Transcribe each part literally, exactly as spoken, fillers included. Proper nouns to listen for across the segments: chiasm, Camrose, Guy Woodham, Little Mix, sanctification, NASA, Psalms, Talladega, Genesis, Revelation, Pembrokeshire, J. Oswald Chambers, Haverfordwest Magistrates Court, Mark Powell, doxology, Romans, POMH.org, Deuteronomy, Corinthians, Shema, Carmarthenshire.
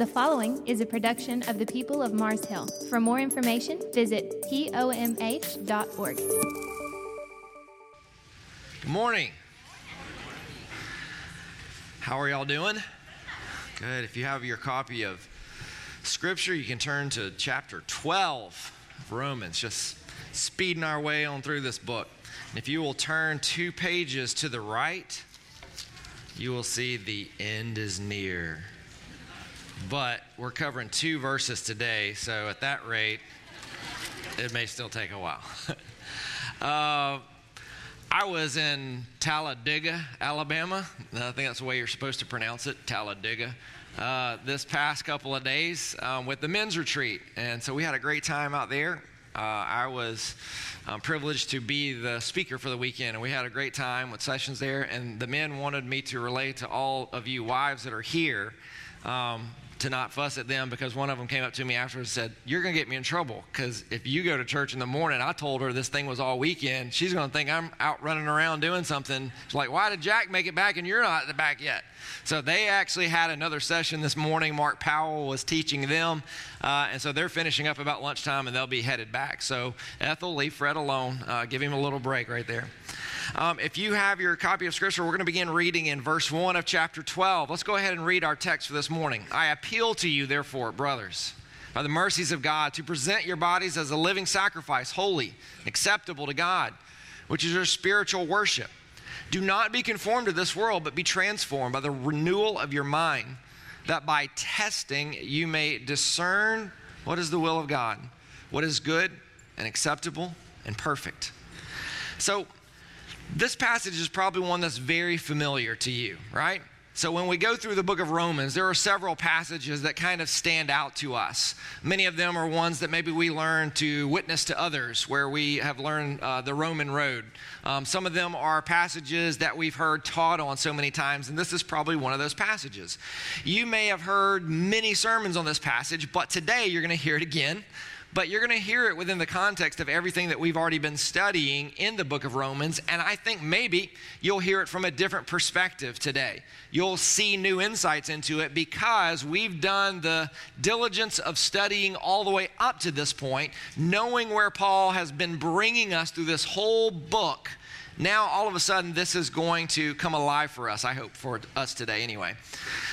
The following is a production of the people of Mars Hill. For more information, visit P O M H dot org. Good morning. How are y'all doing? Good. If you have your copy of Scripture, you can turn to chapter twelve of Romans, just speeding our way on through this book. And if you will turn two pages to the right, you will see the end is near. But we're covering two verses today, so at that rate, it may still take a while. uh, I was in Talladega, Alabama. I think that's the way you're supposed to pronounce it, Talladega, uh, this past couple of days um, with the men's retreat. And so we had a great time out there. Uh, I was um, privileged to be the speaker for the weekend, and we had a great time with sessions there. And the men wanted me to relate to all of you wives that are here um, to not fuss at them, because one of them came up to me afterwards and said, "You're going to get me in trouble, because if you go to church in the morning, I told her this thing was all weekend. She's going to think I'm out running around doing something. She's like, why did Jack make it back and you're not back yet?" So they actually had another session this morning. Mark Powell was teaching them. Uh, and so they're finishing up about lunchtime, and they'll be headed back. So Ethel, leave Fred alone. Uh, give him a little break right there. Um, if you have your copy of Scripture, we're going to begin reading in verse one of chapter twelve. Let's go ahead and read our text for this morning. "I appeal to you, therefore, brothers, by the mercies of God, to present your bodies as a living sacrifice, holy, acceptable to God, which is your spiritual worship. Do not be conformed to this world, but be transformed by the renewal of your mind, that by testing you may discern what is the will of God, what is good and acceptable and perfect." So this passage is probably one that's very familiar to you, right? So when we go through the book of Romans, there are several passages that kind of stand out to us. Many of them are ones that maybe we learn to witness to others, where we have learned uh, the Roman road. Um, some of them are passages that we've heard taught on so many times, and this is probably one of those passages. You may have heard many sermons on this passage, but today you're going to hear it again. But you're going to hear it within the context of everything that we've already been studying in the book of Romans. And I think maybe you'll hear it from a different perspective today. You'll see new insights into it, because we've done the diligence of studying all the way up to this point, knowing where Paul has been bringing us through this whole book. Now, all of a sudden, this is going to come alive for us, I hope, for us today anyway.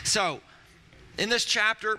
So in this chapter,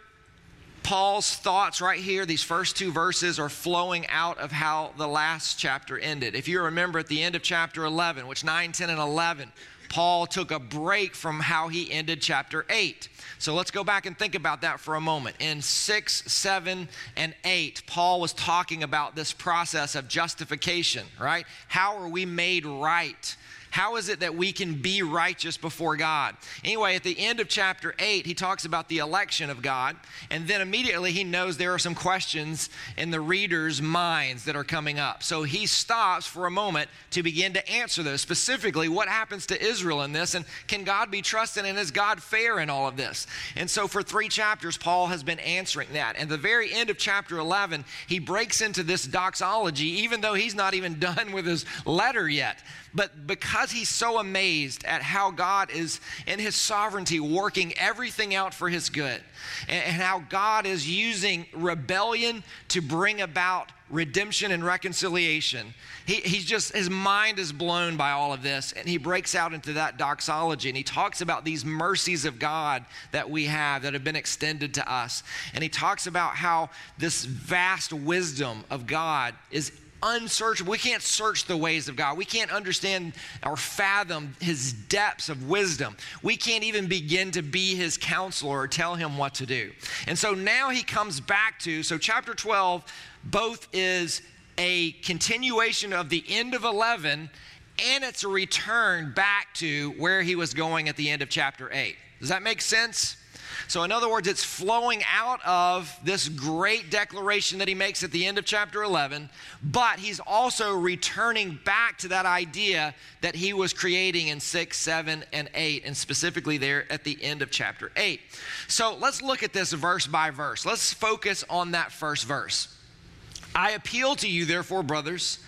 Paul's thoughts right here, these first two verses, are flowing out of how the last chapter ended. If you remember at the end of chapter eleven, which nine, ten, and eleven, Paul took a break from how he ended chapter eight. So let's go back and think about that for a moment. In six, seven, and eight, Paul was talking about this process of justification, right? How are we made right? How is it that we can be righteous before God? Anyway, at the end of chapter eight, he talks about the election of God. And then immediately he knows there are some questions in the reader's minds that are coming up. So he stops for a moment to begin to answer those. Specifically, what happens to Israel in this? And can God be trusted? And is God fair in all of this? And so for three chapters, Paul has been answering that. And the very end of chapter eleven, he breaks into this doxology, even though he's not even done with his letter yet. But because Because he's so amazed at how God is in his sovereignty working everything out for his good, and, and how God is using rebellion to bring about redemption and reconciliation. He, he's just, his mind is blown by all of this, and he breaks out into that doxology, and he talks about these mercies of God that we have that have been extended to us. And he talks about how this vast wisdom of God is unsearchable. We can't search the ways of God. We can't understand or fathom his depths of wisdom. We can't even begin to be his counselor or tell him what to do. And so now he comes back to, so chapter twelve both is a continuation of the end of eleven, and it's a return back to where he was going at the end of chapter eight. Does that make sense? So in other words, it's flowing out of this great declaration that he makes at the end of chapter eleven, but he's also returning back to that idea that he was creating in six, seven, and eight, and specifically there at the end of chapter eight. So let's look at this verse by verse. Let's focus on that first verse. "I appeal to you, therefore, brothers,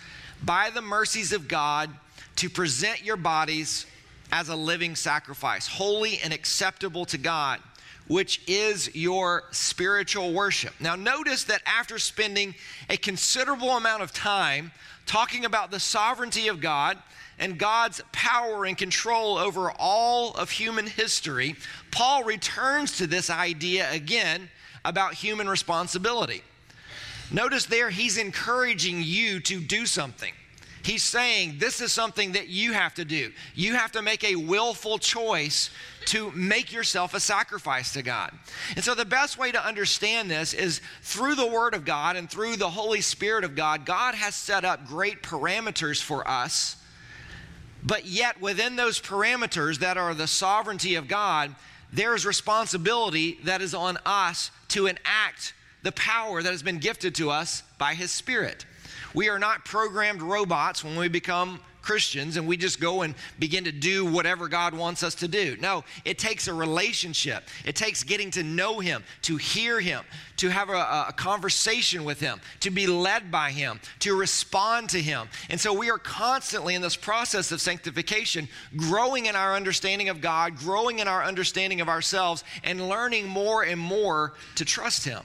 by the mercies of God, to present your bodies as a living sacrifice, holy and acceptable to God, which is your spiritual worship. Now notice that after spending a considerable amount of time talking about the sovereignty of God and God's power and control over all of human history, Paul returns to this idea again about human responsibility. Notice there he's encouraging you to do something. He's saying this is something that you have to do. You have to make a willful choice to make yourself a sacrifice to God. And so the best way to understand this is through the Word of God and through the Holy Spirit of God. God has set up great parameters for us, but yet within those parameters that are the sovereignty of God, there is responsibility that is on us to enact the power that has been gifted to us by His Spirit. We are not programmed robots when we become Christians and we just go and begin to do whatever God wants us to do. No, it takes a relationship. It takes getting to know Him, to hear Him, to have a, a conversation with Him, to be led by Him, to respond to Him. And so we are constantly in this process of sanctification, growing in our understanding of God, growing in our understanding of ourselves, and learning more and more to trust Him.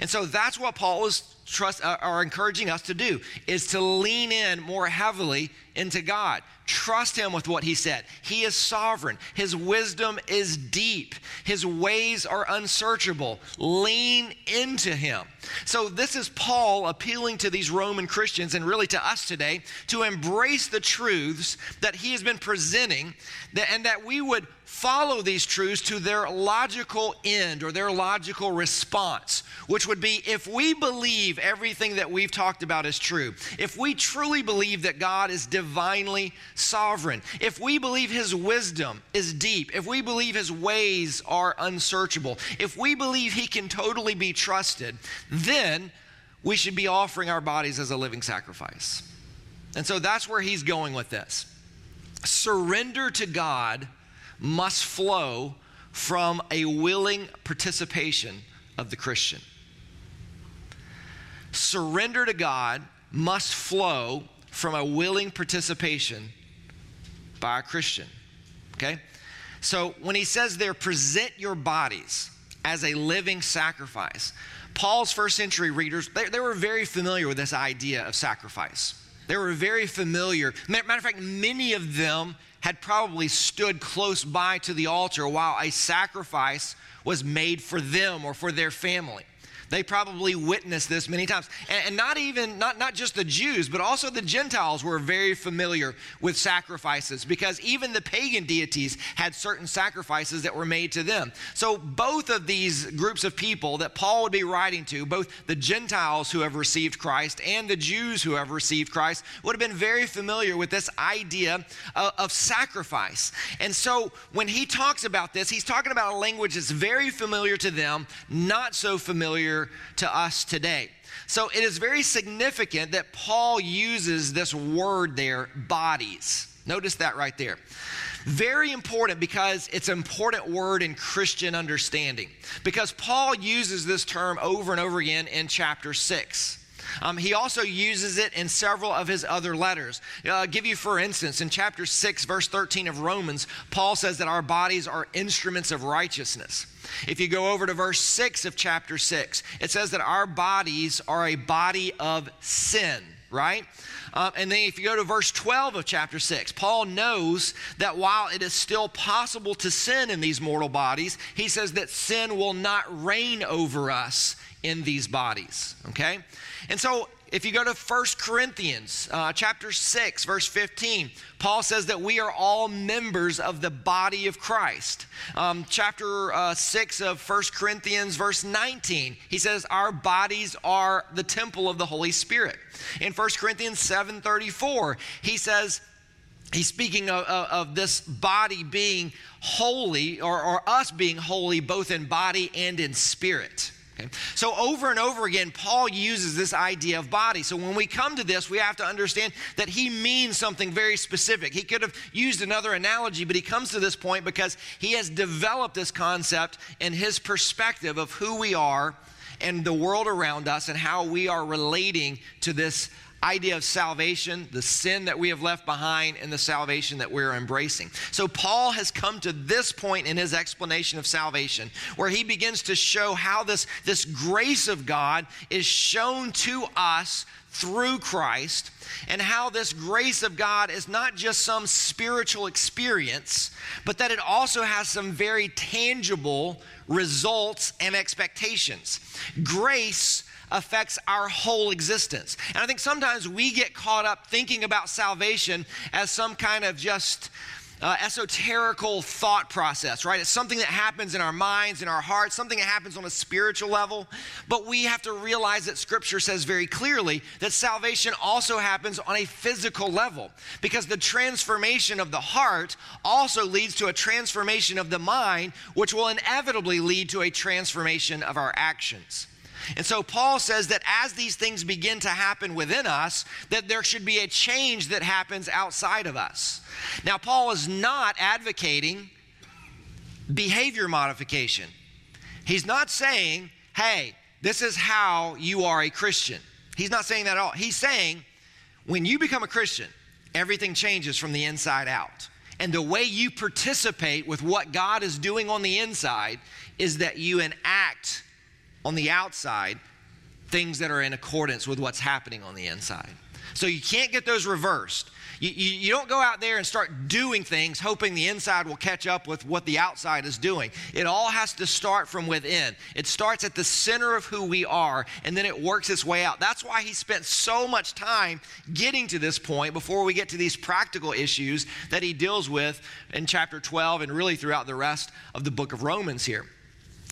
And so that's what Paul is trust, uh, are encouraging us to do, is to lean in more heavily into God. Trust Him with what He said. He is sovereign. His wisdom is deep. His ways are unsearchable. Lean into Him. So this is Paul appealing to these Roman Christians, and really to us today, to embrace the truths that he has been presenting, and that we would follow these truths to their logical end, or their logical response, which would be, if we believe everything that we've talked about is true, if we truly believe that God is divinely sovereign, if we believe His wisdom is deep, if we believe His ways are unsearchable, if we believe He can totally be trusted, then we should be offering our bodies as a living sacrifice. And so that's where he's going with this. Surrender to God must flow from a willing participation of the Christian. Surrender to God must flow from a willing participation by a Christian, okay? So when he says there, present your bodies as a living sacrifice, Paul's first century readers, they, they were very familiar with this idea of sacrifice. They were very familiar. Matter of fact, many of them had probably stood close by to the altar while a sacrifice was made for them or for their family. They probably witnessed this many times. And, and not even, not, not just the Jews, but also the Gentiles were very familiar with sacrifices, because even the pagan deities had certain sacrifices that were made to them. So both of these groups of people that Paul would be writing to, both the Gentiles who have received Christ and the Jews who have received Christ, would have been very familiar with this idea of, of sacrifice. And so when he talks about this, he's talking about a language that's very familiar to them, not so familiar to us today. So it is very significant that Paul uses this word there, bodies. Notice that right there. Very important, because it's an important word in Christian understanding, because Paul uses this term over and over again in chapter six. Um, he also uses it in several of his other letters. Uh, give you, for instance, in chapter six, verse thirteen of Romans, Paul says that our bodies are instruments of righteousness. If you go over to verse six of chapter six, it says that our bodies are a body of sin, right? Um, and then if you go to verse twelve of chapter six, Paul knows that while it is still possible to sin in these mortal bodies, he says that sin will not reign over us in these bodies, okay? And so if you go to First Corinthians uh, chapter six, verse fifteen, Paul says that we are all members of the body of Christ. Um, chapter uh, six of First Corinthians, verse nineteen, he says our bodies are the temple of the Holy Spirit. In First Corinthians seven thirty-four, he says, he's speaking of, of, of this body being holy, or, or us being holy both in body and in spirit. Okay. So over and over again, Paul uses this idea of body. So when we come to this, we have to understand that he means something very specific. He could have used another analogy, but he comes to this point because he has developed this concept in his perspective of who we are and the world around us and how we are relating to this idea of salvation, the sin that we have left behind, and the salvation that we're embracing. So Paul has come to this point in his explanation of salvation where he begins to show how this, this grace of God is shown to us through Christ, and how this grace of God is not just some spiritual experience, but that it also has some very tangible results and expectations. Grace affects our whole existence. And I think sometimes we get caught up thinking about salvation as some kind of just Uh, esoterical thought process, right? It's something that happens in our minds, in our hearts, something that happens on a spiritual level. But we have to realize that Scripture says very clearly that salvation also happens on a physical level, because the transformation of the heart also leads to a transformation of the mind, which will inevitably lead to a transformation of our actions. And so Paul says that as these things begin to happen within us, that there should be a change that happens outside of us. Now, Paul is not advocating behavior modification. He's not saying, hey, this is how you are a Christian. He's not saying that at all. He's saying when you become a Christian, everything changes from the inside out. And the way you participate with what God is doing on the inside is that you enact on the outside things that are in accordance with what's happening on the inside. So you can't get those reversed. You, you, you don't go out there and start doing things hoping the inside will catch up with what the outside is doing. It all has to start from within. It starts at the center of who we are, and then it works its way out. That's why he spent so much time getting to this point before we get to these practical issues that he deals with in chapter twelve and really throughout the rest of the book of Romans here.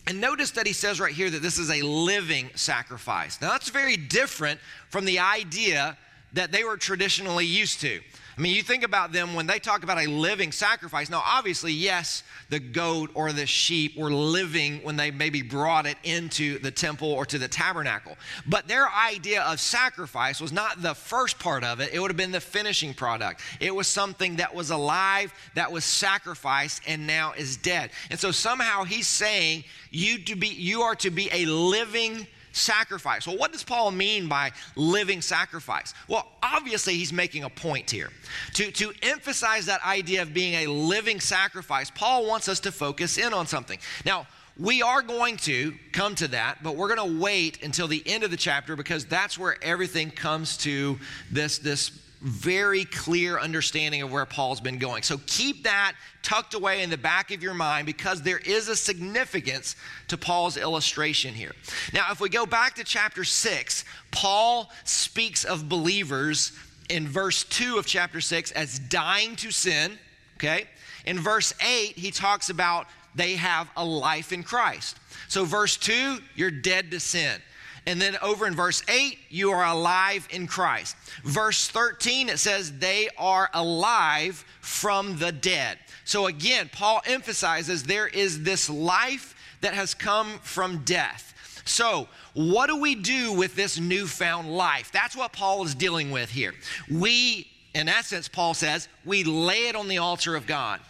And notice that he says right here that this is a living sacrifice. Now, that's very different from the idea that they were traditionally used to. I mean, you think about them when they talk about a living sacrifice. Now, obviously, yes, the goat or the sheep were living when they maybe brought it into the temple or to the tabernacle. But their idea of sacrifice was not the first part of it. It would have been the finishing product. It was something that was alive, that was sacrificed, and now is dead. And so somehow he's saying you, to be, you are to be a living sacrifice. Sacrifice. Well, what does Paul mean by living sacrifice? Well, obviously he's making a point here. To, to emphasize that idea of being a living sacrifice, Paul wants us to focus in on something. Now, we are going to come to that, but we're going to wait until the end of the chapter because that's where everything comes to this, this very clear understanding of where Paul's been going. So keep that tucked away in the back of your mind because there is a significance to Paul's illustration here. Now, if we go back to chapter six, Paul speaks of believers in verse two of chapter six as dying to sin, okay? In verse eight, he talks about they have a life in Christ. So verse two, you're dead to sin. And then over in verse eight, you are alive in Christ. Verse thirteen, it says they are alive from the dead. So again, Paul emphasizes there is this life that has come from death. So what do we do with this newfound life? That's what Paul is dealing with here. We, in essence, Paul says, we lay it on the altar of God.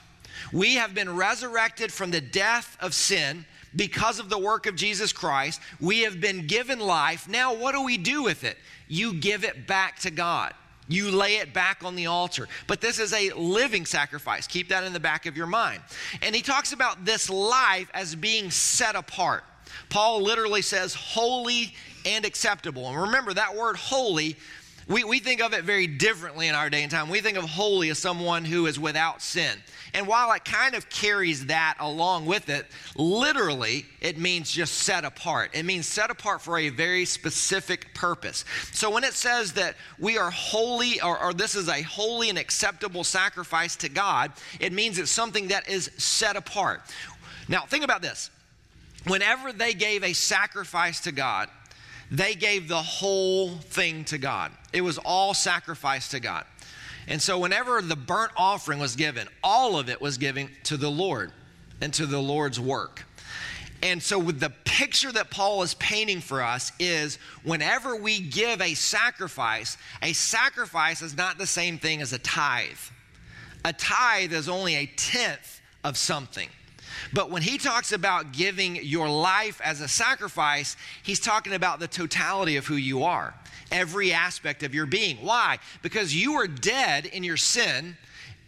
We have been resurrected from the death of sin. Because of the work of Jesus Christ, we have been given life. Now, what do we do with it? You give it back to God. You lay it back on the altar. But this is a living sacrifice. Keep that in the back of your mind. And he talks about this life as being set apart. Paul literally says holy and acceptable. And remember, that word holy, we, we think of it very differently in our day and time. We think of holy as someone who is without sin. And while it kind of carries that along with it, literally it means just set apart. It means set apart for a very specific purpose. So when it says that we are holy, or, or this is a holy and acceptable sacrifice to God, it means it's something that is set apart. Now think about this. Whenever they gave a sacrifice to God, they gave the whole thing to God. It was all sacrificed to God. And so whenever the burnt offering was given, all of it was given to the Lord and to the Lord's work. And so with the picture that Paul is painting for us is whenever we give a sacrifice, a sacrifice is not the same thing as a tithe. A tithe is only a tenth of something. But when he talks about giving your life as a sacrifice, he's talking about the totality of who you are, every aspect of your being. Why? Because you were dead in your sin,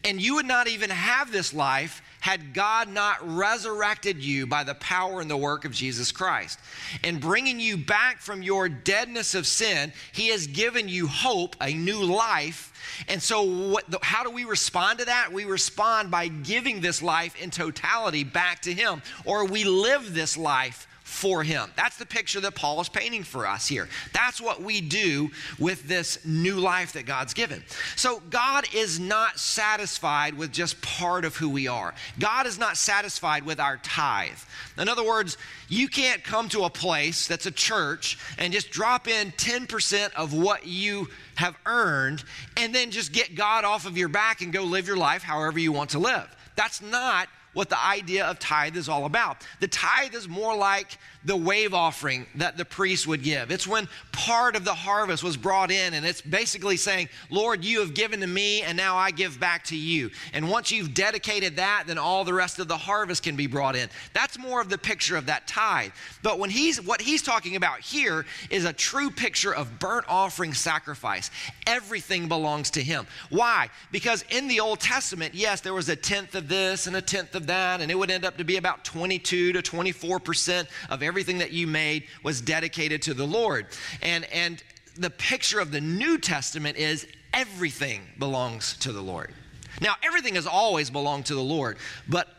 and you would not even have this life had God not resurrected you by the power and the work of Jesus Christ. And bringing you back from your deadness of sin, he has given you hope, a new life. And so what, how do we respond to that? We respond by giving this life in totality back to him, or we live this life for him. That's the picture that Paul is painting for us here. That's what we do with this new life that God's given. So God is not satisfied with just part of who we are. God is not satisfied with our tithe. In other words, you can't come to a place that's a church and just drop in ten percent of what you have earned and then just get God off of your back and go live your life however you want to live. That's not what the idea of tithe is all about. The tithe is more like the wave offering that the priest would give. It's when part of the harvest was brought in, and it's basically saying, Lord, you have given to me, and now I give back to you. And once you've dedicated that, then all the rest of the harvest can be brought in. That's more of the picture of that tithe. But when he's, what he's talking about here is a true picture of burnt offering sacrifice. Everything belongs to him. Why? Because in the Old Testament, yes, there was a tenth of this and a tenth of that, and it would end up to be about twenty-two to twenty-four percent of everything that you made was dedicated to the Lord. And, and the picture of the New Testament is everything belongs to the Lord. Now, everything has always belonged to the Lord, but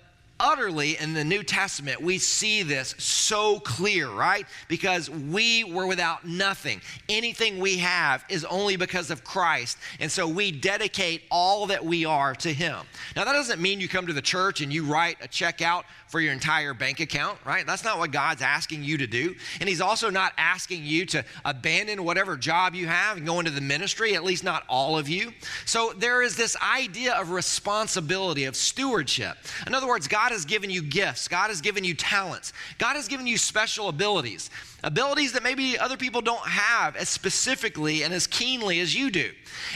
utterly in the New Testament, we see this so clear, right? Because we were without nothing. Anything we have is only because of Christ. And so we dedicate all that we are to him. Now, that doesn't mean you come to the church and you write a check out for your entire bank account, right? That's not what God's asking you to do. And he's also not asking you to abandon whatever job you have and go into the ministry, at least not all of you. So there is this idea of responsibility, of stewardship. In other words, God God has given you gifts. God has given you talents. God has given you special abilities, abilities that maybe other people don't have as specifically and as keenly as you do.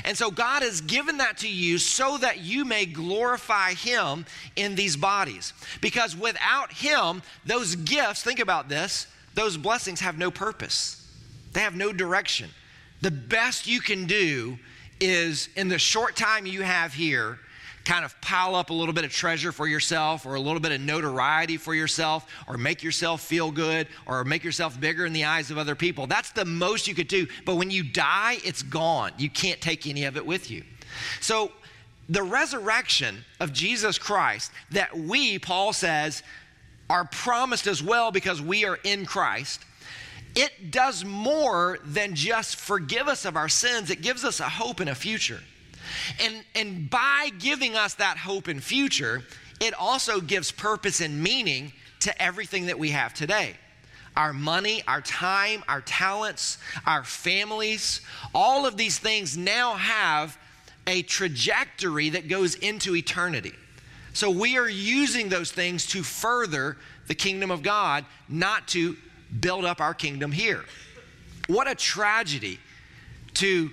And so God has given that to you so that you may glorify him in these bodies. Because without him, those gifts, think about this, those blessings have no purpose. They have no direction. The best you can do is in the short time you have here, kind of pile up a little bit of treasure for yourself or a little bit of notoriety for yourself or make yourself feel good or make yourself bigger in the eyes of other people. That's the most you could do. But when you die, it's gone. You can't take any of it with you. So the resurrection of Jesus Christ that we, Paul says, are promised as well because we are in Christ, it does more than just forgive us of our sins. It gives us a hope and a future. And, and by giving us that hope and future, it also gives purpose and meaning to everything that we have today. Our money, our time, our talents, our families, all of these things now have a trajectory that goes into eternity. So we are using those things to further the kingdom of God, not to build up our kingdom here. What a tragedy to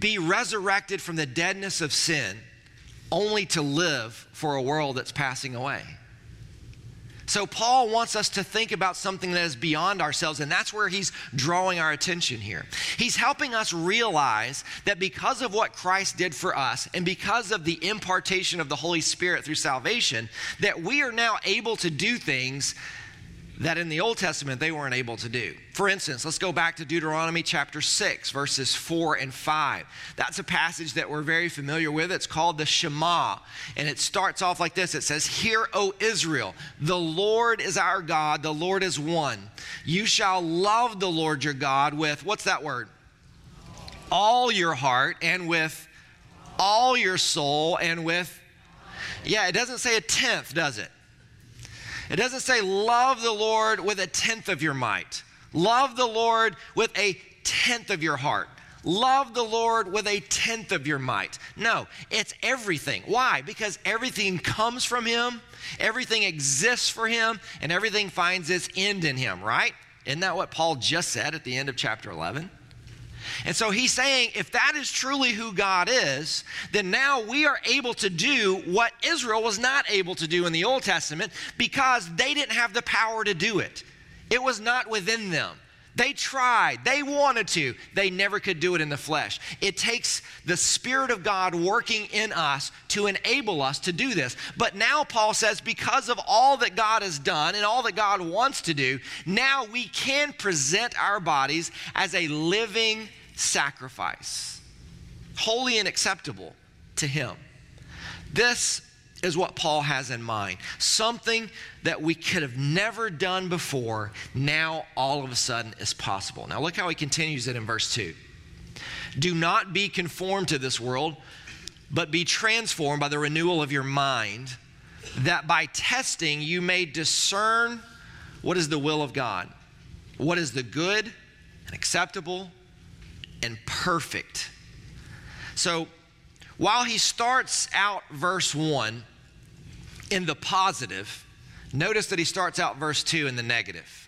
be resurrected from the deadness of sin only to live for a world that's passing away. So Paul wants us to think about something that is beyond ourselves, and that's where he's drawing our attention here. He's helping us realize that because of what Christ did for us and because of the impartation of the Holy Spirit through salvation, that we are now able to do things that in the Old Testament they weren't able to do. For instance, let's go back to Deuteronomy chapter six, verses four and five. That's a passage that we're very familiar with. It's called the Shema, and it starts off like this. It says, "Hear, O Israel, the Lord is our God, the Lord is one. You shall love the Lord your God with," what's that word? "All your heart and with all your soul and with," yeah, it doesn't say a tenth, does it? It doesn't say love the Lord with a tenth of your might. Love the Lord with a tenth of your heart. Love the Lord with a tenth of your might. No, it's everything. Why? Because everything comes from him, everything exists for him, and everything finds its end in him, right? Isn't that what Paul just said at the end of chapter eleven? And so he's saying, if that is truly who God is, then now we are able to do what Israel was not able to do in the Old Testament because they didn't have the power to do it. It was not within them. They tried, they wanted to, they never could do it in the flesh. It takes the Spirit of God working in us to enable us to do this. But now Paul says, because of all that God has done and all that God wants to do, now we can present our bodies as a living sacrifice, holy and acceptable to Him. This is what Paul has in mind. Something that we could have never done before, now all of a sudden is possible. Now look how he continues it in verse two. Do not be conformed to this world, but be transformed by the renewal of your mind, that by testing you may discern what is the will of God, what is the good and acceptable and perfect. So while he starts out verse one in the positive, notice that he starts out verse two in the negative.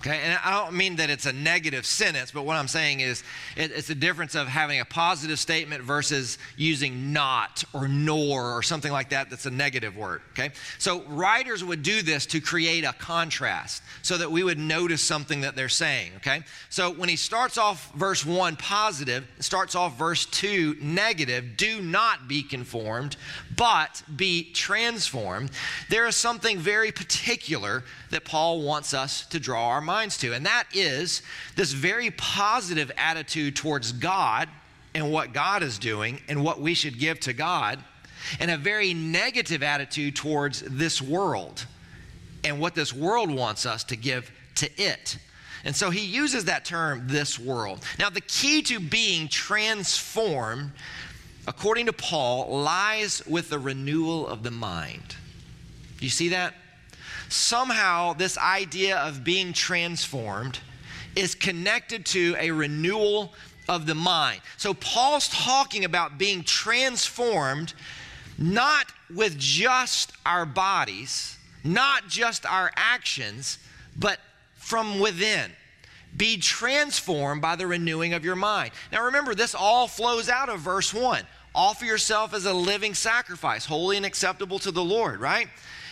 Okay, and I don't mean that it's a negative sentence, but what I'm saying is it's the difference of having a positive statement versus using not or nor or something like that that's a negative word, okay? So writers would do this to create a contrast so that we would notice something that they're saying, okay? So when he starts off verse one positive, starts off verse two negative, do not be conformed, but be transformed. There is something very particular that Paul wants us to draw our minds to, and that is this very positive attitude towards God and what God is doing and what we should give to God, and a very negative attitude towards this world and what this world wants us to give to it. And so he uses that term, this world. Now, the key to being transformed, according to Paul, lies with the renewal of the mind. Do you see that? Somehow, this idea of being transformed is connected to a renewal of the mind. So Paul's talking about being transformed not with just our bodies, not just our actions, but from within. Be transformed by the renewing of your mind. Now remember, this all flows out of verse one. Offer yourself as a living sacrifice, holy and acceptable to the Lord, right?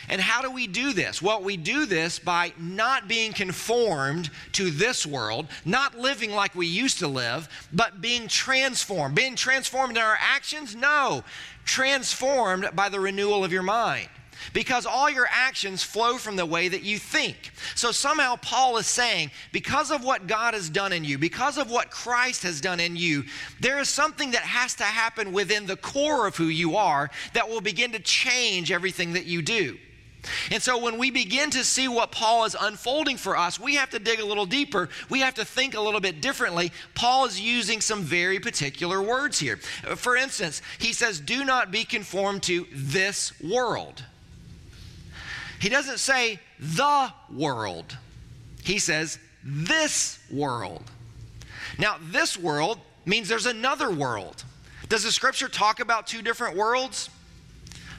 And how do we do this? Well, we do this by not being conformed to this world, not living like we used to live, but being transformed. Being transformed in our actions? No. Transformed by the renewal of your mind. Because all your actions flow from the way that you think. So somehow Paul is saying, because of what God has done in you, because of what Christ has done in you, there is something that has to happen within the core of who you are that will begin to change everything that you do. And so when we begin to see what Paul is unfolding for us, we have to dig a little deeper. We have to think a little bit differently. Paul is using some very particular words here. For instance, he says, do not be conformed to this world. He doesn't say the world. He says this world. Now, this world means there's another world. Does the scripture talk about two different worlds?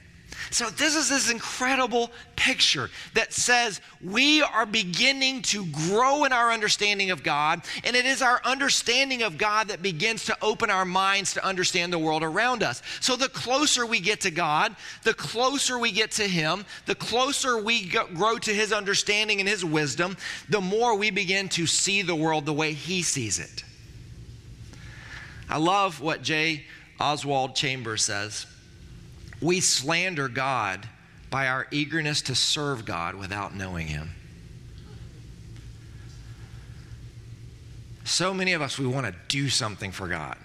So this is this incredible picture that says we are beginning to grow in our understanding of God, and it is our understanding of God that begins to open our minds to understand the world around us. So the closer we get to God, the closer we get to Him, the closer we grow to His understanding and His wisdom, the more we begin to see the world the way He sees it. I love what J. Oswald Chambers says. We slander God by our eagerness to serve God without knowing Him. So many of us, we want to do something for God.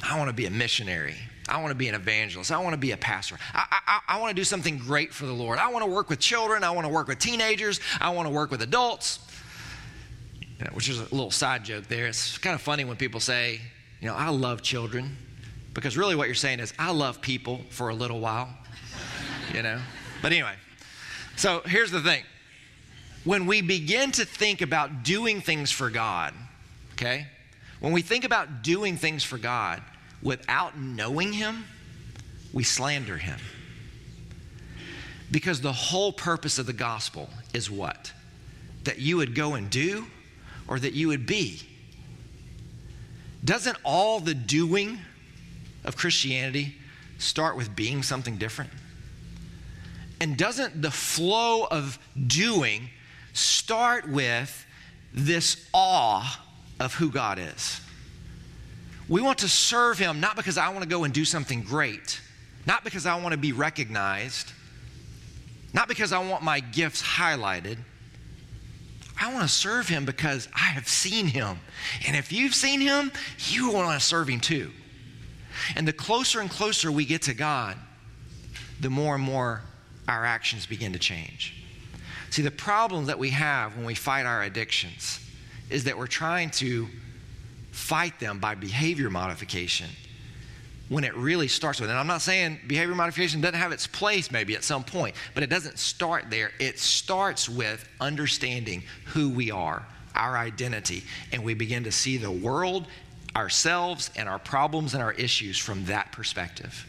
I want to be a missionary. I want to be an evangelist. I want to be a pastor. I, I, I want to do something great for the Lord. I want to work with children. I want to work with teenagers. I want to work with adults, you know, which is a little side joke there. It's kind of funny when people say, you know, I love children. Because really what you're saying is, I love people for a little while, you know? But anyway, so here's the thing. When we begin to think about doing things for God, okay? When we think about doing things for God without knowing Him, we slander Him. Because the whole purpose of the gospel is what? That you would go and do, or that you would be. Doesn't all the doing of Christianity start with being something different? And doesn't the flow of doing start with this awe of who God is? We want to serve Him not because I want to go and do something great, not because I want to be recognized, not because I want my gifts highlighted. I want to serve Him because I have seen Him. And if you've seen Him, you want to serve Him too. And the closer and closer we get to God, the more and more our actions begin to change. See, the problem that we have when we fight our addictions is that we're trying to fight them by behavior modification when it really starts with, and I'm not saying behavior modification doesn't have its place maybe at some point, but it doesn't start there. It starts with understanding who we are, our identity, and we begin to see the world, ourselves, and our problems and our issues from that perspective.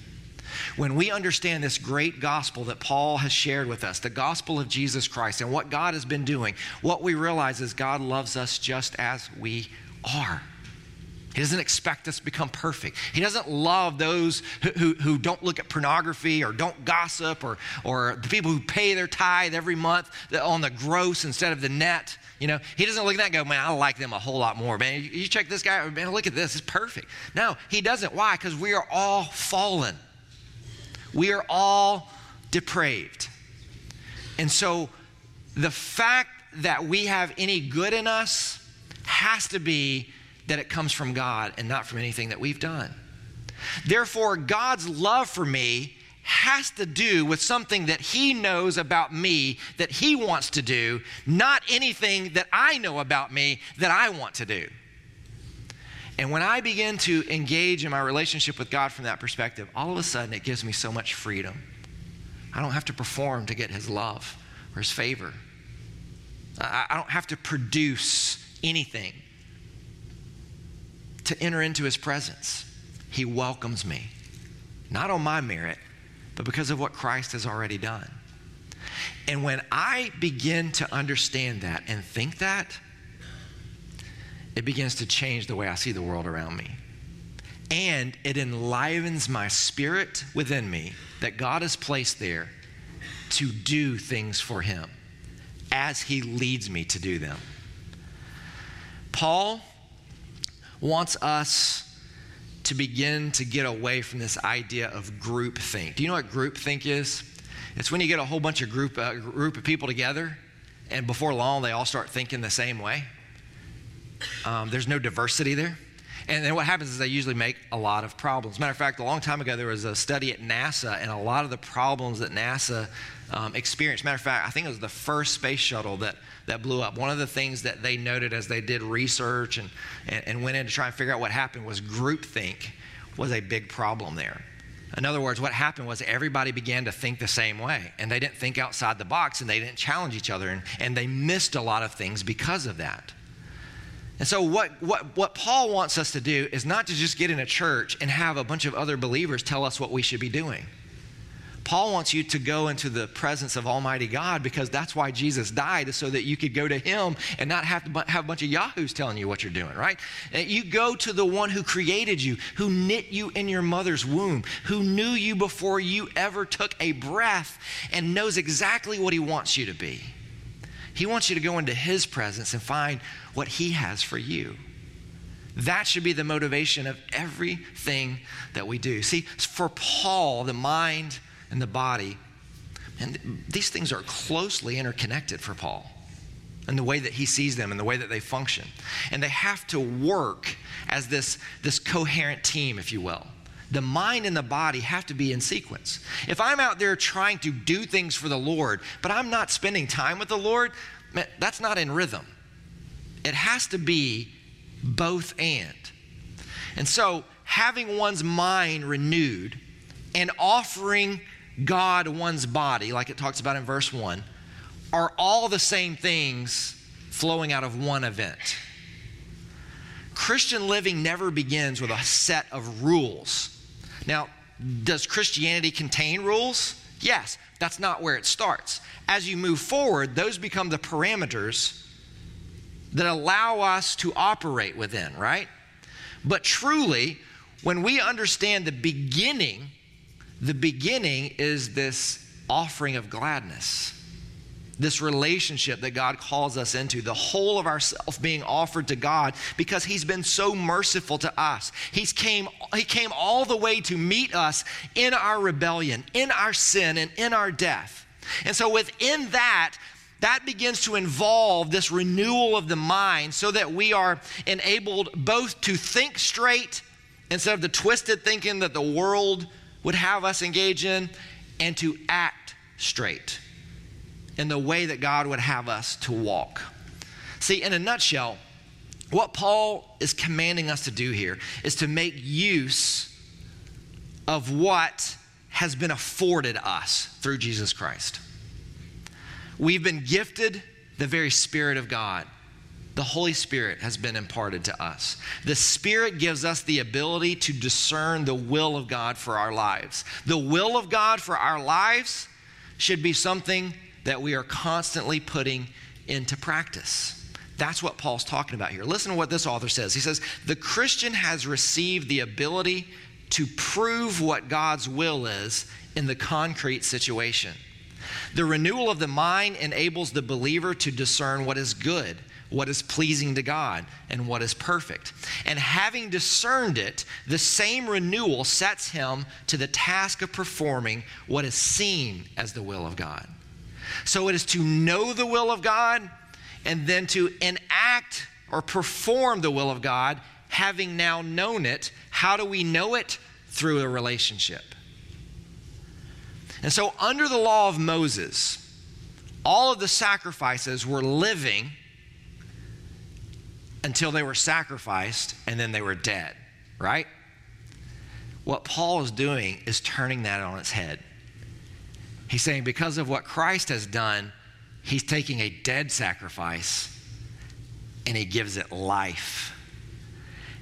When we understand this great gospel that Paul has shared with us, the gospel of Jesus Christ and what God has been doing, what we realize is God loves us just as we are. He doesn't expect us to become perfect. He doesn't love those who, who, who don't look at pornography or don't gossip or, or the people who pay their tithe every month on the gross instead of the net. You know, he doesn't look at that and go, man, I like them a whole lot more. Man, you check this guy, man, look at this, it's perfect. No, he doesn't. Why? Because we are all fallen. We are all depraved. And so the fact that we have any good in us has to be that it comes from God and not from anything that we've done. Therefore, God's love for me has to do with something that he knows about me that he wants to do, not anything that I know about me that I want to do. And when I begin to engage in my relationship with God from that perspective, all of a sudden it gives me so much freedom. I don't have to perform to get his love or his favor. I don't have to produce anything to enter into his presence. He welcomes me, not on my merit, but because of what Christ has already done. And when I begin to understand that and think that, it begins to change the way I see the world around me. And it enlivens my spirit within me that God has placed there to do things for him as he leads me to do them. Paul wants us to begin to get away from this idea of groupthink. Do you know what groupthink is? It's when you get a whole bunch of group, uh, group of people together, and before long, they all start thinking the same way. Um, there's no diversity there. And then what happens is they usually make a lot of problems. Matter of fact, a long time ago, there was a study at NASA, and a lot of the problems that NASA um, experienced. Matter of fact, I think it was the first space shuttle that that blew up. One of the things that they noted as they did research and, and, and went in to try and figure out what happened was groupthink was a big problem there. In other words, what happened was everybody began to think the same way, and they didn't think outside the box, and they didn't challenge each other, and, and they missed a lot of things because of that. And so what, what, what Paul wants us to do is not to just get in a church and have a bunch of other believers tell us what we should be doing. Paul wants you to go into the presence of Almighty God, because that's why Jesus died, is so that you could go to him and not have to have a bunch of yahoos telling you what you're doing, right? You go to the one who created you, who knit you in your mother's womb, who knew you before you ever took a breath and knows exactly what he wants you to be. He wants you to go into his presence and find what he has for you. That should be the motivation of everything that we do. See, for Paul, the mind and the body, and these things are closely interconnected for Paul and the way that he sees them and the way that they function. And they have to work as this, this coherent team, if you will. The mind and the body have to be in sequence. If I'm out there trying to do things for the Lord, but I'm not spending time with the Lord, man, that's not in rhythm. It has to be both and. And so having one's mind renewed and offering God one's body, like it talks about in verse one, are all the same things flowing out of one event. Christian living never begins with a set of rules. Now, does Christianity contain rules? Yes, that's not where it starts. As you move forward, those become the parameters that allow us to operate within, right? But truly, when we understand the beginning, the beginning is this offering of gladness, this relationship that God calls us into, the whole of ourself being offered to God because he's been so merciful to us. He's came, he came all the way to meet us in our rebellion, in our sin, and in our death. And so within that, that begins to involve this renewal of the mind so that we are enabled both to think straight instead of the twisted thinking that the world would have us engage in, and to act straight in the way that God would have us to walk. See, in a nutshell, what Paul is commanding us to do here is to make use of what has been afforded us through Jesus Christ. We've been gifted the very Spirit of God. The Holy Spirit has been imparted to us. The Spirit gives us the ability to discern the will of God for our lives. The will of God for our lives should be something that we are constantly putting into practice. That's what Paul's talking about here. Listen to what this author says. He says, the Christian has received the ability to prove what God's will is in the concrete situation. The renewal of the mind enables the believer to discern what is good, what is pleasing to God, and what is perfect. And having discerned it, the same renewal sets him to the task of performing what is seen as the will of God. So it is to know the will of God and then to enact or perform the will of God, having now known it. How do we know it? Through a relationship. And so under the law of Moses, all of the sacrifices were living until they were sacrificed, and then they were dead, right? What Paul is doing is turning that on its head. He's saying because of what Christ has done, he's taking a dead sacrifice and he gives it life.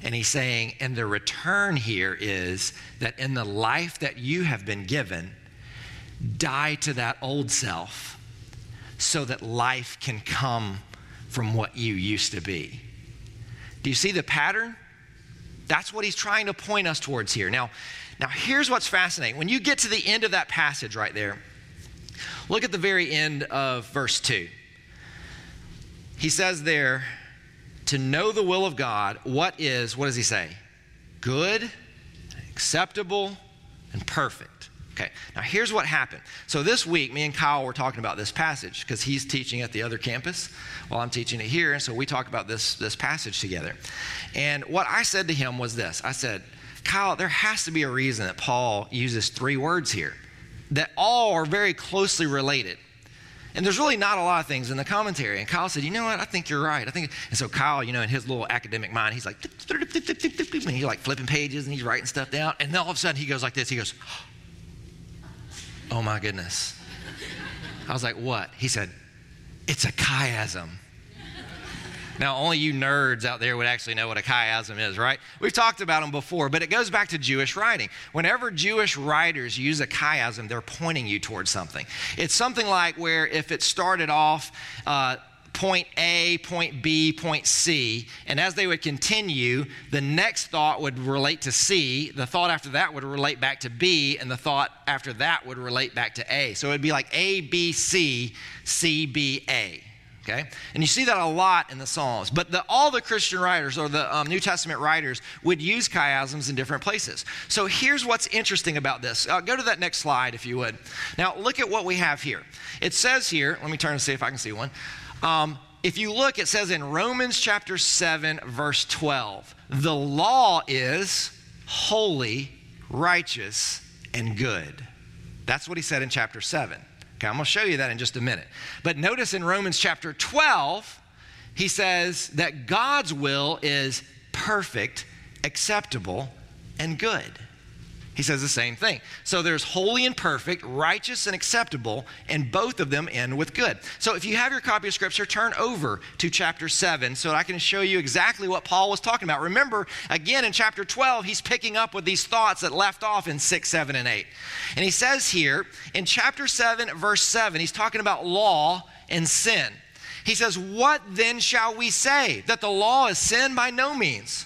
And he's saying, and the return here is that in the life that you have been given, die to that old self so that life can come from what you used to be. Do you see the pattern? That's what he's trying to point us towards here. Now, now here's what's fascinating. When you get to the end of that passage right there, look at the very end of verse two. He says there, to know the will of God, what is, what does he say? Good, acceptable, and perfect. Okay, now here's what happened. So this week, me and Kyle were talking about this passage because he's teaching at the other campus while I'm teaching it here. And so we talked about this, this passage together. And what I said to him was this. I said, Kyle, there has to be a reason that Paul uses three words here that all are very closely related. And there's really not a lot of things in the commentary. And Kyle said, you know what? I think you're right. I think. And so Kyle, you know, in his little academic mind, he's like, and he's like flipping pages and he's writing stuff down. And then all of a sudden he goes like this. He goes, oh my goodness. I was like, what? He said, it's a chiasm. Now, only you nerds out there would actually know what a chiasm is, right? We've talked about them before, but it goes back to Jewish writing. Whenever Jewish writers use a chiasm, they're pointing you towards something. It's something like where if it started off uh, point A, point B, point C, and as they would continue, the next thought would relate to C, the thought after that would relate back to B, and the thought after that would relate back to A. So it would be like A, B, C, C, B, A. Okay? And you see that a lot in the Psalms. But the, all the Christian writers or the um, New Testament writers would use chiasms in different places. So here's what's interesting about this. Uh, go to that next slide if you would. Now look at what we have here. It says here, let me turn and see if I can see one. Um, if you look, it says in Romans chapter seven, verse twelve, the law is holy, righteous, and good. That's what he said in chapter seven. Okay, I'm going to show you that in just a minute. But notice in Romans chapter twelve, he says that God's will is perfect, acceptable, and good. He says the same thing. So there's holy and perfect, righteous and acceptable, and both of them end with good. So if you have your copy of Scripture, turn over to chapter seven so that I can show you exactly what Paul was talking about. Remember, again, in chapter twelve, he's picking up with these thoughts that left off in six, seven, and eight. And he says here in chapter seven, verse seven, he's talking about law and sin. He says, what then shall we say? That the law is sin? By no means.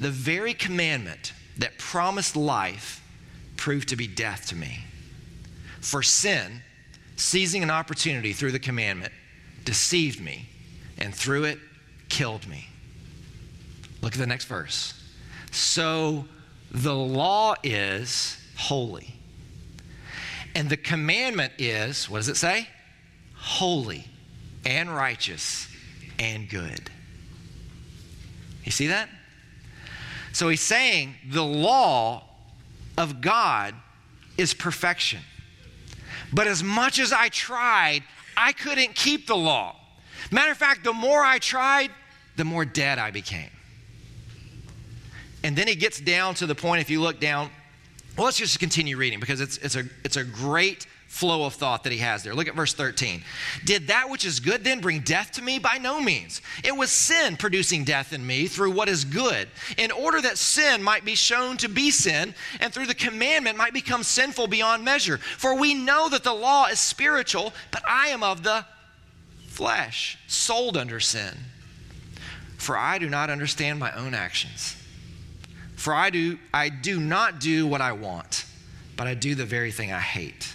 The very commandment that promised life proved to be death to me. For sin, seizing an opportunity through the commandment, deceived me, and through it, killed me. Look at the next verse. So the law is holy. And the commandment is, what does it say? Holy and righteous and good. You see that? So he's saying the law of God is perfection. But as much as I tried, I couldn't keep the law. Matter of fact, the more I tried, the more dead I became. And then he gets down to the point, if you look down, well, let's just continue reading because it's, it's, a, it's a great flow of thought that he has there. Look at verse thirteen. Did that which is good then bring death to me? By no means. It was sin producing death in me through what is good, in order that sin might be shown to be sin, and through the commandment might become sinful beyond measure. For we know that the law is spiritual, but I am of the flesh, sold under sin. For I do not understand my own actions. For I do, I do not do what I want, but I do the very thing I hate.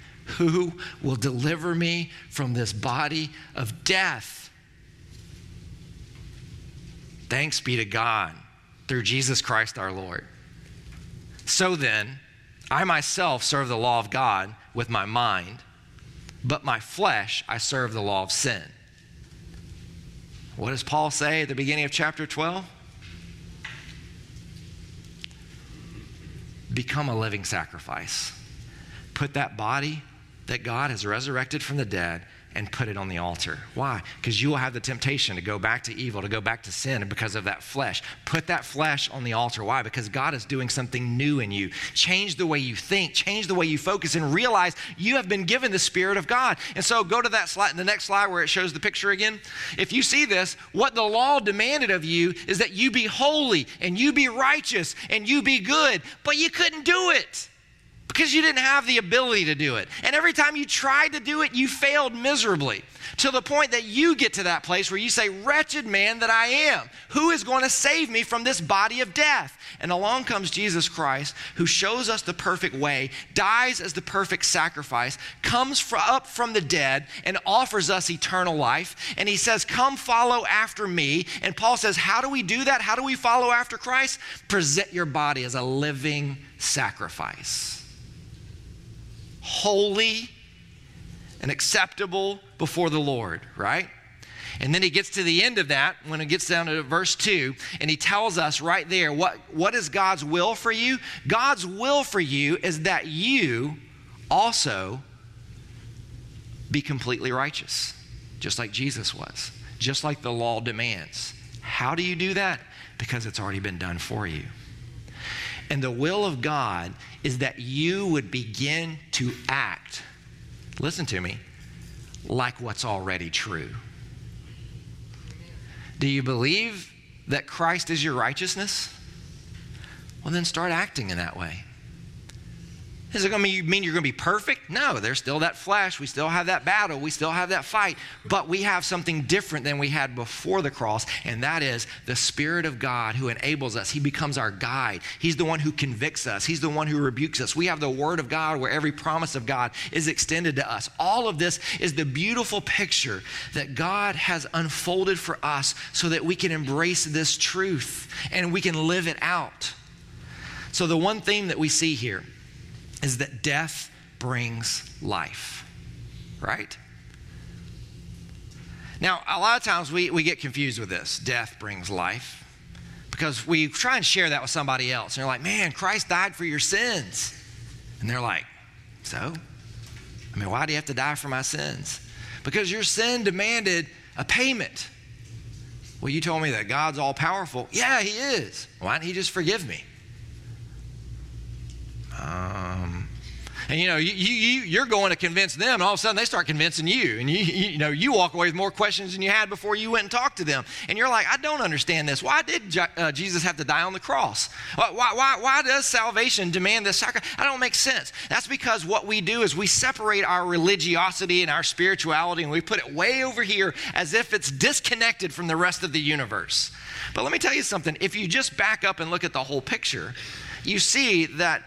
Who will deliver me from this body of death? Thanks be to God through Jesus Christ our Lord. So then, I myself serve the law of God with my mind, but my flesh I serve the law of sin. What does Paul say at the beginning of chapter twelve? Become a living sacrifice. Put that body that God has resurrected from the dead and put it on the altar. Why? Because you will have the temptation to go back to evil, to go back to sin, and because of that flesh. Put that flesh on the altar. Why? Because God is doing something new in you. Change the way you think. Change the way you focus, and realize you have been given the Spirit of God. And so go to that slide, the next slide where it shows the picture again. If you see this, what the law demanded of you is that you be holy and you be righteous and you be good, but you couldn't do it. Because you didn't have the ability to do it. And every time you tried to do it, you failed miserably, to the point that you get to that place where you say, wretched man that I am, who is going to save me from this body of death? And along comes Jesus Christ, who shows us the perfect way, dies as the perfect sacrifice, comes up from the dead and offers us eternal life. And he says, come follow after me. And Paul says, how do we do that? How do we follow after Christ? Present your body as a living sacrifice. Holy and acceptable before the Lord, right? And then he gets to the end of that when it gets down to verse two, and he tells us right there, what, what is God's will for you? God's will for you is that you also be completely righteous, just like Jesus was, just like the law demands. How do you do that? Because it's already been done for you. And the will of God is that you would begin to act, listen to me, like what's already true. Do you believe that Christ is your righteousness? Well, then start acting in that way. Is it going to mean you're going to be perfect? No, there's still that flesh. We still have that battle. We still have that fight. But we have something different than we had before the cross, and that is the Spirit of God who enables us. He becomes our guide. He's the one who convicts us. He's the one who rebukes us. We have the Word of God where every promise of God is extended to us. All of this is the beautiful picture that God has unfolded for us so that we can embrace this truth and we can live it out. So the one theme that we see here is that death brings life, right? Now, a lot of times we, we get confused with this. Death brings life, because we try and share that with somebody else. And they're like, man, Christ died for your sins. And they're like, so? I mean, why do you have to die for my sins? Because your sin demanded a payment. Well, you told me that God's all powerful. Yeah, he is. Why didn't he just forgive me? Um, And you know, you, you, you're going to convince them, and all of a sudden they start convincing you. And you, you know, you walk away with more questions than you had before you went and talked to them. And you're like, I don't understand this. Why did Je- uh, Jesus have to die on the cross? Why, why, why does salvation demand this sacrifice? That don't make sense. That's because what we do is we separate our religiosity and our spirituality, and we put it way over here as if it's disconnected from the rest of the universe. But let me tell you something. If you just back up and look at the whole picture, you see that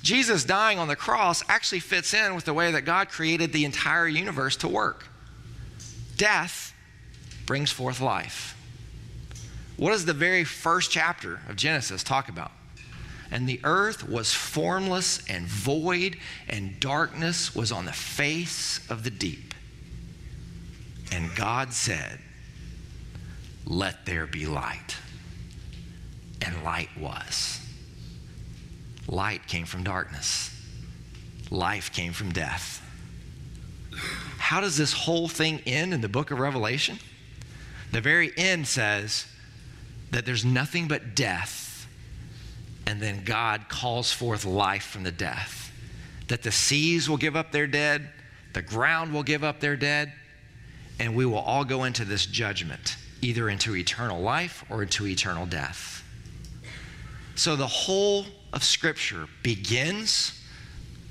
Jesus dying on the cross actually fits in with the way that God created the entire universe to work. Death brings forth life. What does the very first chapter of Genesis talk about? And the earth was formless and void, and darkness was on the face of the deep. And God said, let there be light. And light was. Light came from darkness. Life came from death. How does this whole thing end in the book of Revelation? The very end says that there's nothing but death, and then God calls forth life from the death. That the seas will give up their dead, the ground will give up their dead, and we will all go into this judgment, either into eternal life or into eternal death. So the whole of Scripture begins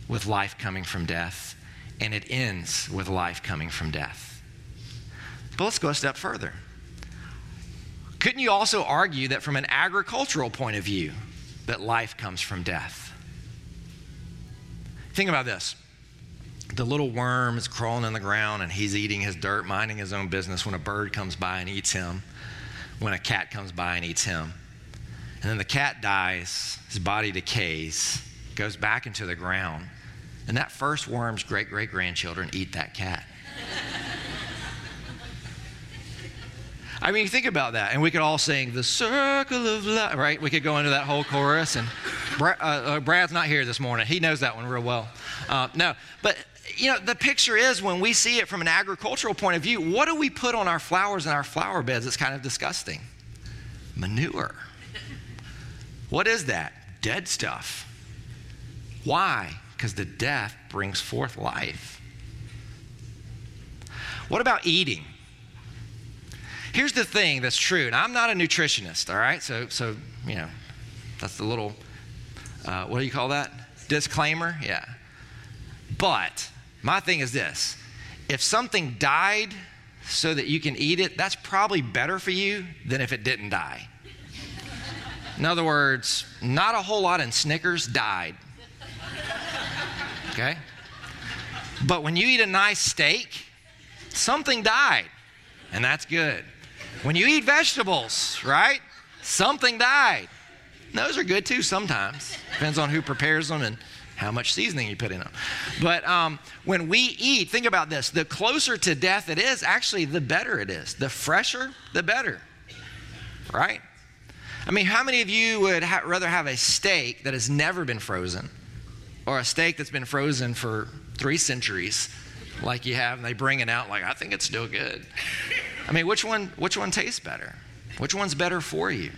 with life coming from death, and it ends with life coming from death. But let's go a step further. Couldn't you also argue that from an agricultural point of view, that life comes from death? Think about this. The little worm is crawling in the ground, and he's eating his dirt, minding his own business, when a bird comes by and eats him, when a cat comes by and eats him. And then the cat dies, his body decays, goes back into the ground, and that first worm's great-great-grandchildren eat that cat. I mean, think about that, and we could all sing the circle of life, right? We could go into that whole chorus, and Brad, uh, uh, Brad's not here this morning. He knows that one real well. Uh, no, but, you know, the picture is when we see it from an agricultural point of view, what do we put on our flowers and our flower beds? It's kind of disgusting. Manure. What is that? Dead stuff. Why? Because the death brings forth life. What about eating? Here's the thing that's true, and I'm not a nutritionist, all right? So, so you know, that's the little, uh, what do you call that? Disclaimer? Yeah. But my thing is this. If something died so that you can eat it, that's probably better for you than if it didn't die. In other words, not a whole lot in Snickers died, okay? But when you eat a nice steak, something died, and that's good. When you eat vegetables, right, something died. And those are good too sometimes. Depends on who prepares them and how much seasoning you put in them. But um, when we eat, think about this. The closer to death it is, actually, the better it is. The fresher, the better, right? I mean, how many of you would ha- rather have a steak that has never been frozen, or a steak that's been frozen for three centuries like you have, and they bring it out like, I think it's still good. I mean, which one, which one tastes better? Which one's better for you?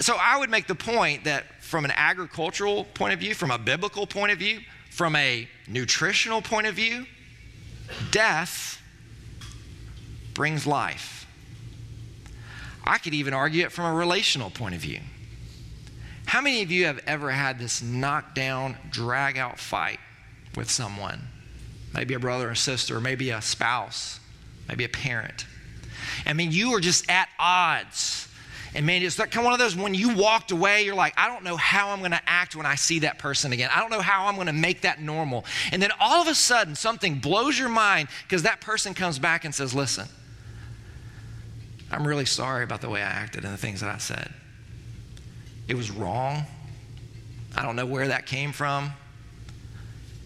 So I would make the point that from an agricultural point of view, from a biblical point of view, from a nutritional point of view, death brings life. I could even argue it from a relational point of view. How many of you have ever had this knockdown, drag-out fight with someone? Maybe a brother or sister, or maybe a spouse, maybe a parent. I mean, you were just at odds. And man, it's like one of those when you walked away, you're like, I don't know how I'm going to act when I see that person again. I don't know how I'm going to make that normal. And then all of a sudden, something blows your mind because that person comes back and says, listen, I'm really sorry about the way I acted and the things that I said. It was wrong. I don't know where that came from,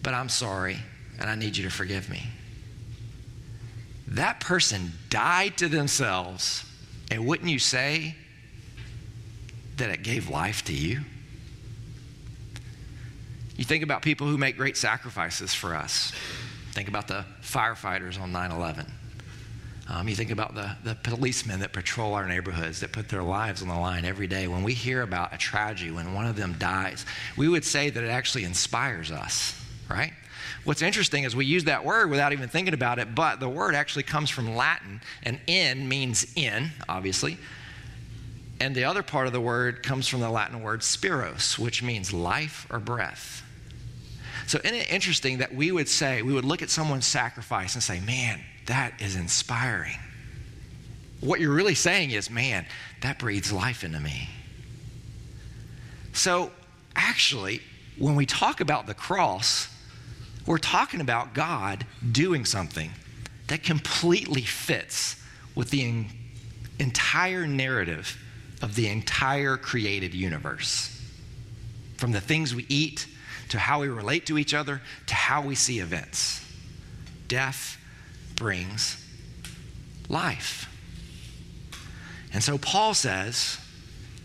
but I'm sorry, and I need you to forgive me. That person died to themselves, and wouldn't you say that it gave life to you? You think about people who make great sacrifices for us. Think about the firefighters on nine eleven. Um, you think about the, the policemen that patrol our neighborhoods, that put their lives on the line every day. When we hear about a tragedy, when one of them dies, we would say that it actually inspires us. right? What's interesting is we use that word without even thinking about it, but the word actually comes from Latin, and in means in, obviously. And the other part of the word comes from the Latin word spiros, which means life or breath. So isn't it interesting that we would say, we would look at someone's sacrifice and say, man, that is inspiring. What you're really saying is, man, that breathes life into me. So actually, when we talk about the cross, we're talking about God doing something that completely fits with the en- entire narrative of the entire created universe. From the things we eat, to how we relate to each other, to how we see events. Death brings life. And so Paul says,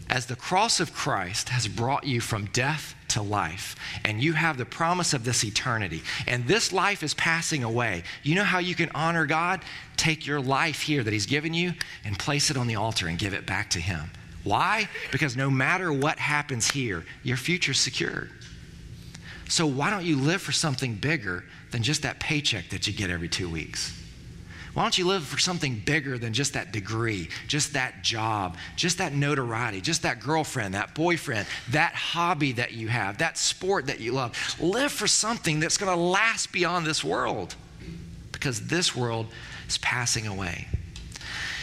as the cross of Christ has brought you from death to life, and you have the promise of this eternity, and this life is passing away, you know how you can honor God? Take your life here that he's given you and place it on the altar and give it back to him. Why? Because no matter what happens here, your future's secured. So why don't you live for something bigger than just that paycheck that you get every two weeks? Why don't you live for something bigger than just that degree, just that job, just that notoriety, just that girlfriend, that boyfriend, that hobby that you have, that sport that you love? Live for something that's going to last beyond this world, because this world is passing away.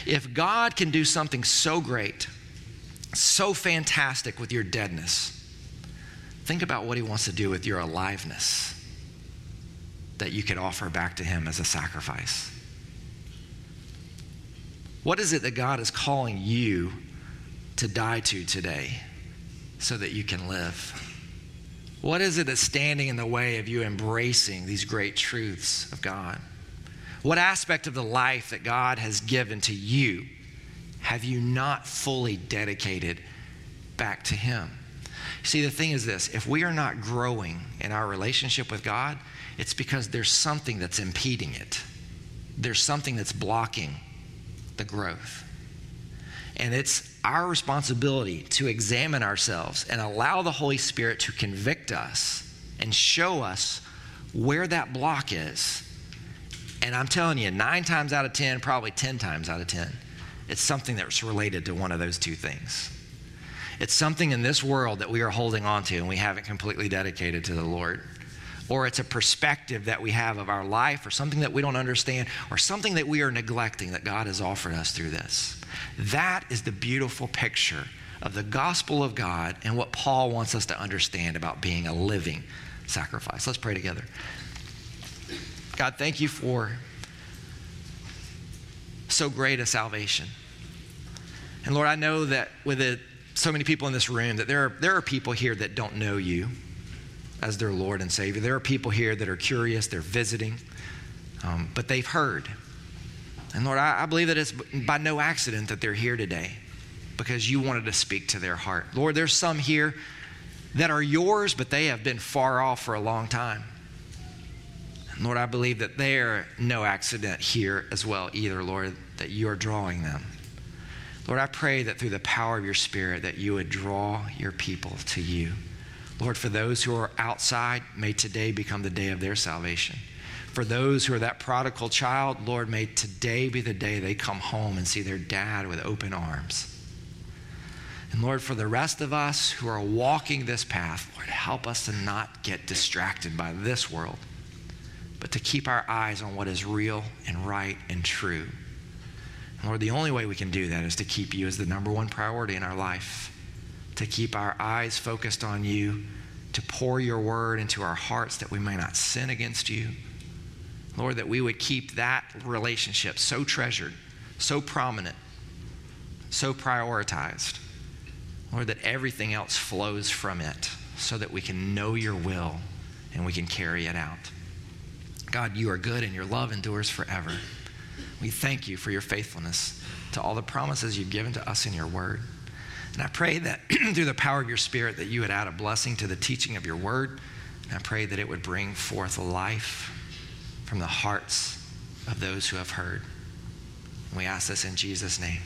If God can do something so great, so fantastic with your deadness, think about what he wants to do with your aliveness that you could offer back to him as a sacrifice. What is it that God is calling you to die to today so that you can live? What is it that's standing in the way of you embracing these great truths of God? What aspect of the life that God has given to you have you not fully dedicated back to him? See, the thing is this, if we are not growing in our relationship with God, it's because there's something that's impeding it. There's something that's blocking the growth. And it's our responsibility to examine ourselves and allow the Holy Spirit to convict us and show us where that block is. And I'm telling you, nine times out of ten, probably ten times out of ten, it's something that's related to one of those two things. It's something in this world that we are holding on to and we haven't completely dedicated to the Lord. Or it's a perspective that we have of our life, or something that we don't understand, or something that we are neglecting that God has offered us through this. That is the beautiful picture of the gospel of God and what Paul wants us to understand about being a living sacrifice. Let's pray together. God, thank you for so great a salvation. And Lord, I know that with it, so many people in this room, that there are, there are people here that don't know you as their Lord and Savior. There are people here that are curious, they're visiting, um, but they've heard. And Lord, I, I believe that it's by no accident that they're here today, because you wanted to speak to their heart. Lord, there's some here that are yours, but they have been far off for a long time. And Lord, I believe that they're no accident here as well either, Lord, that you're drawing them. Lord, I pray that through the power of your Spirit that you would draw your people to you. Lord, for those who are outside, may today become the day of their salvation. For those who are that prodigal child, Lord, may today be the day they come home and see their dad with open arms. And Lord, for the rest of us who are walking this path, Lord, help us to not get distracted by this world, but to keep our eyes on what is real and right and true. And Lord, the only way we can do that is to keep you as the number one priority in our life, to keep our eyes focused on you, to pour your word into our hearts that we may not sin against you. Lord, that we would keep that relationship so treasured, so prominent, so prioritized. Lord, that everything else flows from it so that we can know your will and we can carry it out. God, you are good and your love endures forever. We thank you for your faithfulness to all the promises you've given to us in your word. And I pray that through the power of your Spirit that you would add a blessing to the teaching of your word. And I pray that it would bring forth life from the hearts of those who have heard. And we ask this in Jesus' name.